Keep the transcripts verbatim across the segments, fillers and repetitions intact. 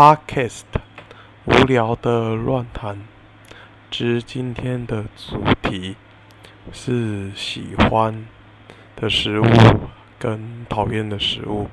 Podcast 无聊的乱谈之今天的主题是喜欢的食物跟讨厌的食物。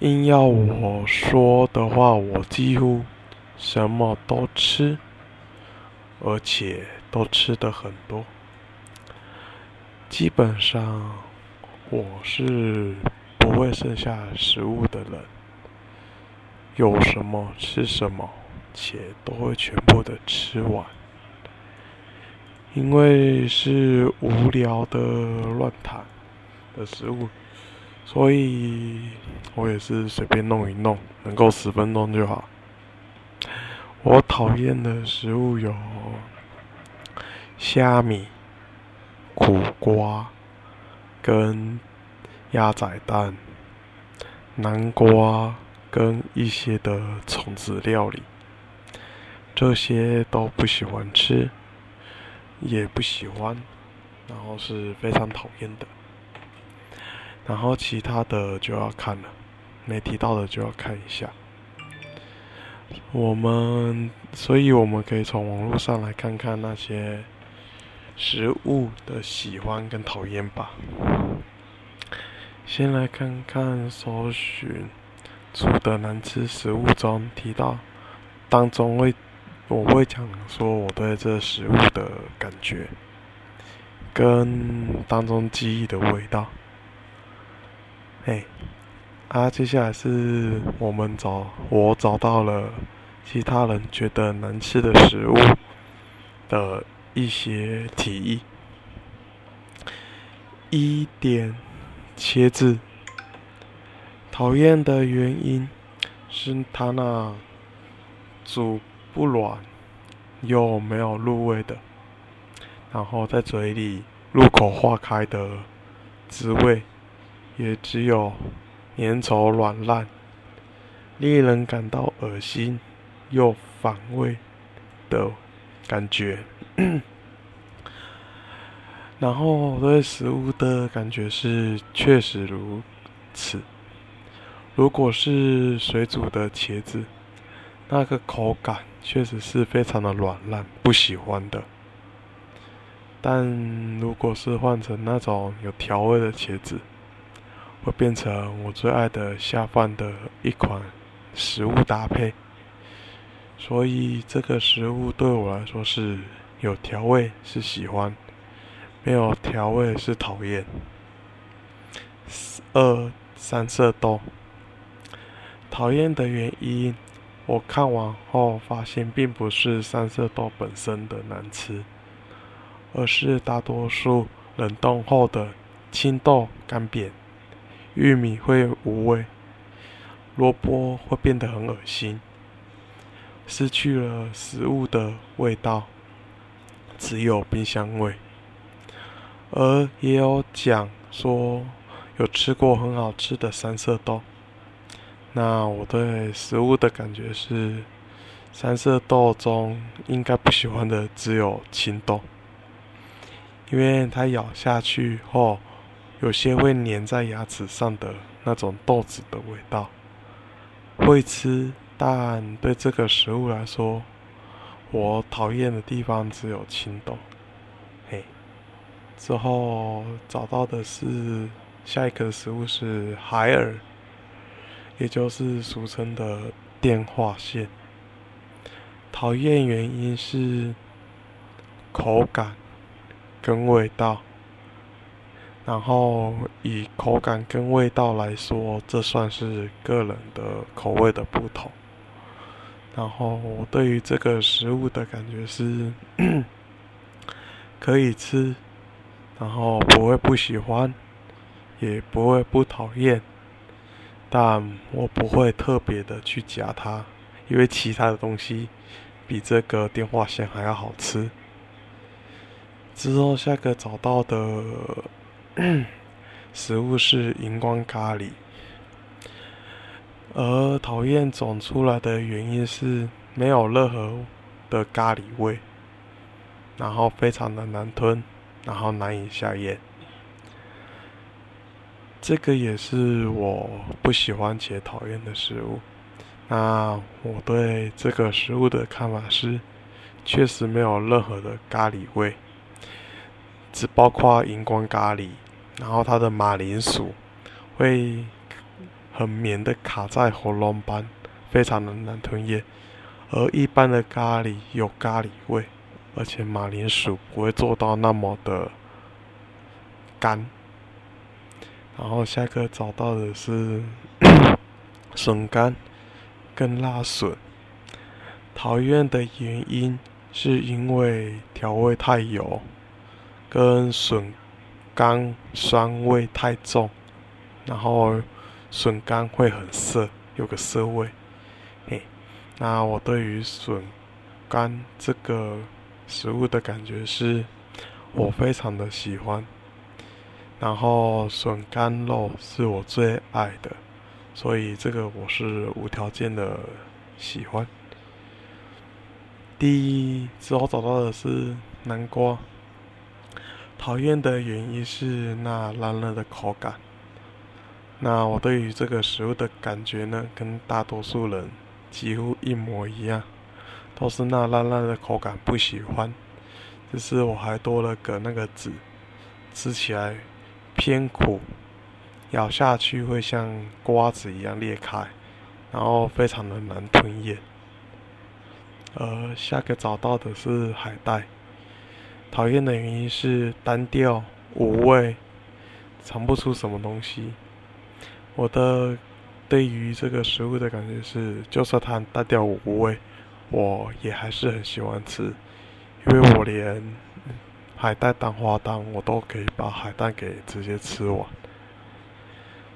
硬要我说的话，我几乎什么都吃，而且都吃得很多。基本上我是不会剩下食物的人，有什么吃什么，且都会全部的吃完。因为是无聊的乱谈的食物，所以我也是随便弄一弄，能够十分钟就好。我讨厌的食物有虾米、苦瓜跟鸭仔蛋、南瓜跟一些的虫子料理，这些都不喜欢吃，也不喜欢，然后是非常讨厌的。然后其他的就要看了，没提到的就要看一下。我们，所以我们可以从网络上来看看那些食物的喜欢跟讨厌吧。先来看看搜寻煮的难吃食物中提到当中会我会讲说我对这食物的感觉跟当中记忆的味道。哎啊接下来是我们找我找到了其他人觉得难吃的食物的一些提议。一点茄子讨厌的原因是它那煮不软又没有入味的，然后在嘴里入口化开的滋味也只有粘稠软烂，令人感到恶心又反胃的感觉。然后对食物的感觉是确实如此。如果是水煮的茄子，那个口感确实是非常的软烂，不喜欢的。但如果是换成那种有调味的茄子，会变成我最爱的下饭的一款食物搭配。所以这个食物对我来说是有调味是喜欢，没有调味是讨厌。二三色豆讨厌的原因，我看完后发现并不是三色豆本身的难吃，而是大多数冷冻后的青豆干扁，玉米会无味，萝卜会变得很恶心，失去了食物的味道，只有冰箱味。而也有讲说有吃过很好吃的三色豆。那我对食物的感觉是，三色豆中应该不喜欢的只有青豆，因为它咬下去后，有些会粘在牙齿上的那种豆子的味道。会吃，但对这个食物来说，我讨厌的地方只有青豆。嘿，之后找到的是下一个食物是海耳，也就是俗称的电话线。讨厌原因是口感跟味道，然后以口感跟味道来说，这算是个人的口味的不同。然后我对于这个食物的感觉是可以吃，然后不会不喜欢，也不会不讨厌，但我不会特别的去夹它，因为其他的东西比这个电话线还要好吃。之后下个找到的食物是荧光咖喱，而讨厌总出来的原因是没有任何的咖喱味，然后非常的难吞，然后难以下咽。这个也是我不喜欢且讨厌的食物，那我对这个食物的看法是，确实没有任何的咖喱味，只包括荧光咖喱，然后它的马铃薯会很绵的卡在喉咙般，非常的难吞咽。而一般的咖喱有咖喱味，而且马铃薯不会做到那么的干。然后下个找到的是笋干跟辣笋，讨厌的原因是因为调味太油，跟笋干酸味太重，然后笋干会很涩，有个涩味。嘿，那我对于笋干这个食物的感觉是，我非常的喜欢。然后笋干肉是我最爱的，所以这个我是无条件的喜欢。第一之后找到的是南瓜，讨厌的原因是那烂烂的口感。那我对于这个食物的感觉呢，跟大多数人几乎一模一样，都是那烂烂的口感不喜欢，只是我还多了个那个籽，吃起来偏苦，咬下去会像瓜子一样裂开，然后非常的难吞咽。呃，下个找到的是海带，讨厌的原因是单调无味，尝不出什么东西。我的对于这个食物的感觉是，就算它单调无味，我也还是很喜欢吃，因为我连海带当花汤，我都可以把海带给直接吃完。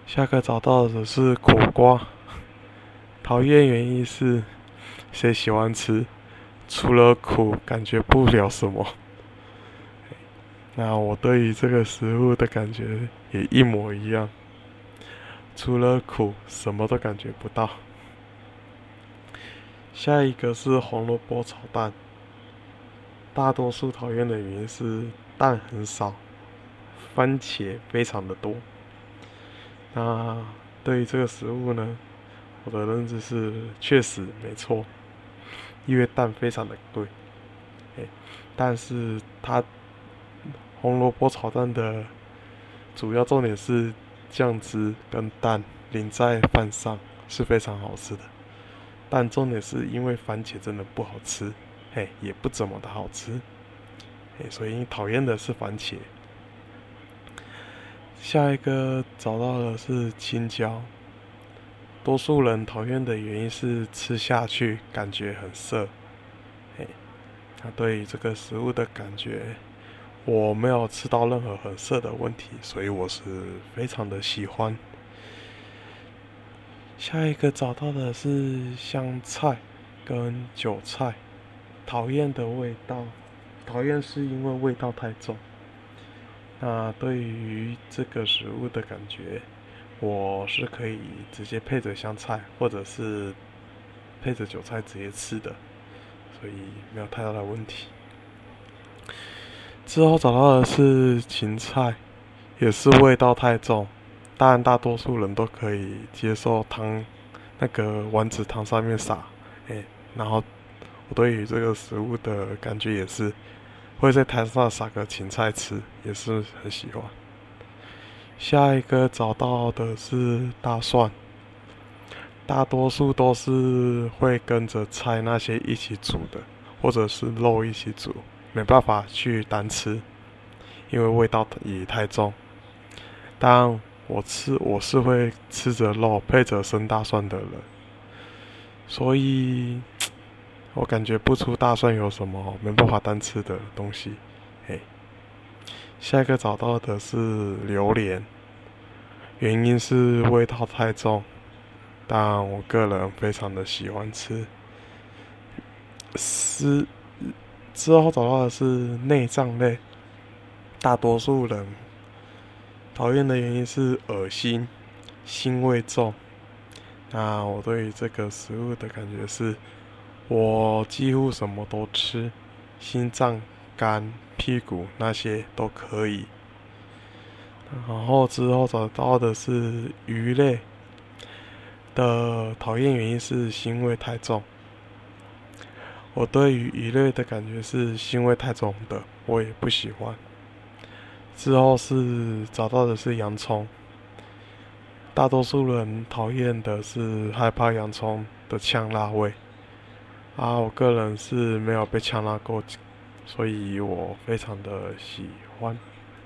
下个找到的是苦瓜，讨厌原因是谁喜欢吃？除了苦，感觉不了什么。那我对于这个食物的感觉也一模一样，除了苦，什么都感觉不到。下一个是红萝卜炒蛋，大多数讨厌的原因是蛋很少，番茄非常的多。那对于这个食物呢，我的认知是确实没错，因为蛋非常的贵，欸、但是它红萝卜炒蛋的主要重点是酱汁跟蛋淋在饭上是非常好吃的，但重点是因为番茄真的不好吃，嘿，也不怎么的好吃，嘿，所以讨厌的是番茄。下一个找到的是青椒，多数人讨厌的原因是吃下去感觉很涩，嘿，他对于这个食物的感觉，我没有吃到任何很涩的问题，所以我是非常的喜欢。下一个找到的是香菜跟韭菜，讨厌的味道，讨厌是因为味道太重。那对于这个食物的感觉，我是可以直接配着香菜或者是配着韭菜直接吃的，所以没有太大的问题。之后找到的是芹菜，也是味道太重，当然大多数人都可以接受汤，那个丸子汤上面撒，欸、然后我对于这个食物的感觉也是会在台上撒个芹菜吃，也是很喜欢。下一个找到的是大蒜，大多数都是会跟着菜那些一起煮的，或者是肉一起煮，没办法去单吃，因为味道也太重。但我吃我是会吃着肉配着生大蒜的人，所以我感觉不出大蒜有什么没办法单吃的东西。嘿，下一个找到的是榴莲，原因是味道太重，但我个人非常的喜欢吃。是之后找到的是内脏类，大多数人讨厌的原因是恶心，腥味重。那我对于这个食物的感觉是，我几乎什么都吃，心脏、肝、屁股那些都可以。然后之后找到的是鱼类，的讨厌原因是腥味太重。我对于鱼类的感觉是腥味太重的，我也不喜欢。之后是找到的是洋葱，大多数人讨厌的是害怕洋葱的呛辣味，啊，我个人是没有被呛辣过，所以我非常的喜欢。